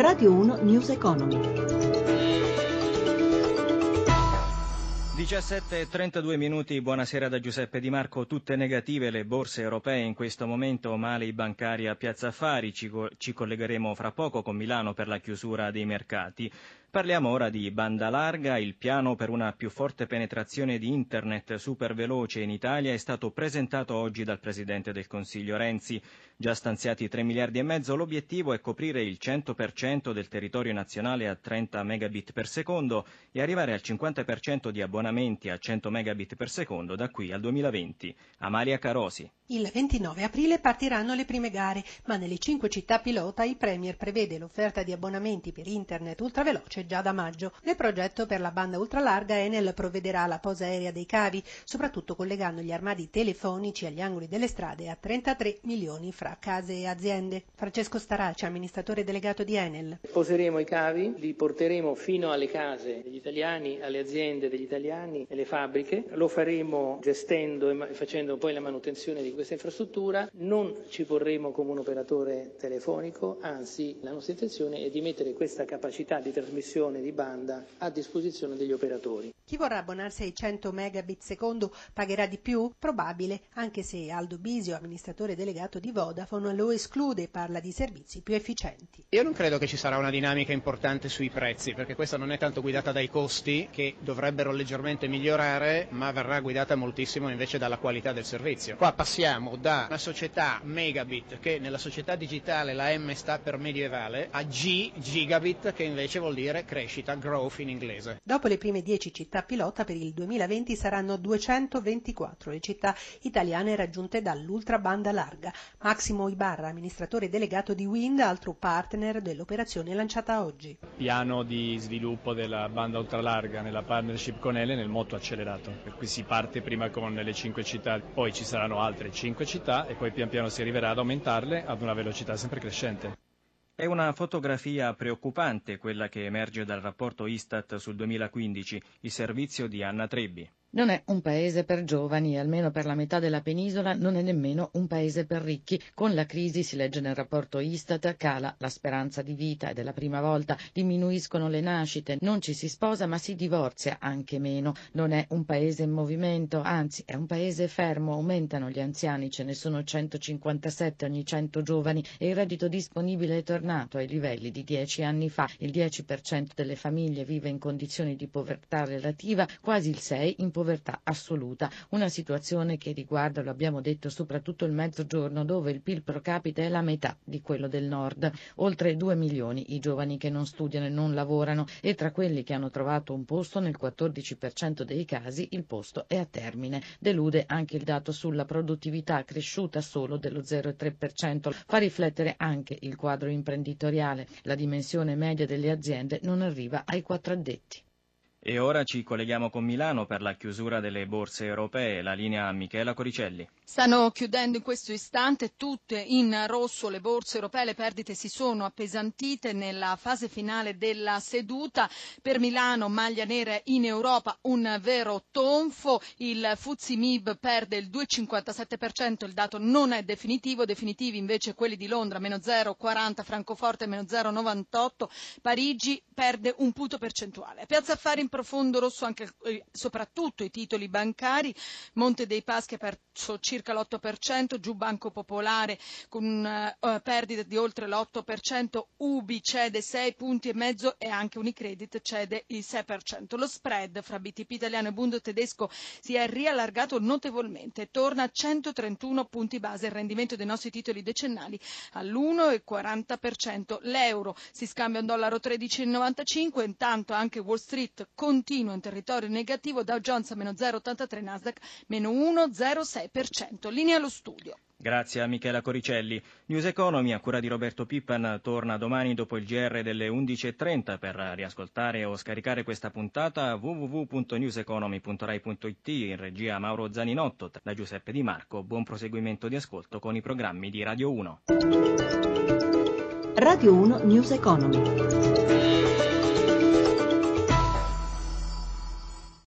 Radio 1 News Economy. 17:32, buonasera da Giuseppe Di Marco. Tutte negative le borse europee in questo momento, male i bancari a Piazza Affari. Ci collegheremo fra poco con Milano per la chiusura dei mercati. Parliamo ora di banda larga. Il piano per una più forte penetrazione di internet super veloce in Italia è stato presentato oggi dal Presidente del Consiglio Renzi. Già stanziati 3,5 miliardi, l'obiettivo è coprire il 100% del territorio nazionale a 30 megabit per secondo e arrivare al 50% di abbonamenti a 100 megabit per secondo da qui al 2020. Amalia Carosi. Il 29 aprile partiranno le prime gare, ma nelle 5 città pilota il Premier prevede l'offerta di abbonamenti per internet ultraveloce già da maggio. Nel progetto per la banda ultralarga Enel provvederà alla posa aerea dei cavi, soprattutto collegando gli armadi telefonici agli angoli delle strade a 33 milioni fra case e aziende. Francesco Starace, amministratore delegato di Enel. Poseremo i cavi, li porteremo fino alle case degli italiani, alle aziende degli italiani e alle fabbriche. Lo faremo gestendo e facendo poi la manutenzione di questa infrastruttura. Non ci porremo come un operatore telefonico, anzi la nostra intenzione è di mettere questa capacità di trasmissione di banda a disposizione degli operatori. Chi vorrà abbonarsi ai 100 megabit secondo pagherà di più? Probabile, anche se Aldo Bisio, amministratore delegato di Vodafone, lo esclude e parla di servizi più efficienti. Io non credo che ci sarà una dinamica importante sui prezzi, perché questa non è tanto guidata dai costi, che dovrebbero leggermente migliorare, ma verrà guidata moltissimo invece dalla qualità del servizio. Qua passiamo da una società megabit, che nella società digitale la M sta per medievale, a gigabit, che invece vuol dire crescita, growth in inglese. Dopo le prime 10 città pilota per il 2020 saranno 224 le città italiane raggiunte dall'ultra banda larga. Massimo Ibarra, amministratore delegato di Wind, altro partner dell'operazione lanciata oggi. Piano di sviluppo della banda ultralarga nella partnership con Enel nel moto accelerato, per cui si parte prima con le 5 città, poi ci saranno altre 5 città e poi pian piano si arriverà ad aumentarle ad una velocità sempre crescente. È una fotografia preoccupante quella che emerge dal rapporto Istat sul 2015, il servizio di Anna Trebbi. Non è un paese per giovani, almeno per la metà della penisola non è nemmeno un paese per ricchi. Con la crisi, si legge nel rapporto Istat, cala la speranza di vita ed è la prima volta, diminuiscono le nascite, non ci si sposa ma si divorzia anche meno. Non è un paese in movimento, anzi è un paese fermo, aumentano gli anziani, ce ne sono 157 ogni 100 giovani e il reddito disponibile è tornato ai livelli di 10 anni fa. Il 10% delle famiglie vive in condizioni di povertà relativa, quasi il 6% in povertà assoluta, una situazione che riguarda, lo abbiamo detto, soprattutto il mezzogiorno, dove il PIL pro capite è la metà di quello del nord. Oltre 2 milioni i giovani che non studiano e non lavorano, e tra quelli che hanno trovato un posto nel 14% dei casi il posto è a termine. Delude anche il dato sulla produttività, cresciuta solo dello 0,3%, fa riflettere anche il quadro imprenditoriale. La dimensione media delle aziende non arriva ai 4 addetti. E ora ci colleghiamo con Milano per la chiusura delle borse europee, la linea a Michela Coricelli. Stanno chiudendo in questo istante tutte in rosso le borse europee, le perdite si sono appesantite nella fase finale della seduta. Per Milano maglia nera in Europa, un vero tonfo, il FTSE MIB perde il 2,57%, il dato non è definitivo, definitivi invece quelli di Londra, meno 0,40, Francoforte meno 0,98, Parigi perde un punto percentuale. Piazza Affari in profondo rosso anche soprattutto i titoli bancari, Monte dei Paschi ha perso circa l'8%, giù Banco Popolare con una perdita di oltre l'8%, Ubi cede 6 punti e mezzo e anche Unicredit cede il 6%. Lo spread fra BTP italiano e Bund tedesco si è riallargato notevolmente, torna a 131 punti base il rendimento dei nostri titoli decennali all'1,40%. L'euro si scambia $1,1395, intanto anche Wall Street continua in territorio negativo, Dow Jones meno 0,83, Nasdaq meno 1,06%. Linea allo studio. Grazie a Michela Coricelli. News Economy a cura di Roberto Pippan torna domani dopo il GR delle 11:30. Per riascoltare o scaricare questa puntata www.newseconomy.rai.it, in regia Mauro Zaninotto. Da Giuseppe Di Marco, buon proseguimento di ascolto con i programmi di Radio 1. Radio 1 News Economy.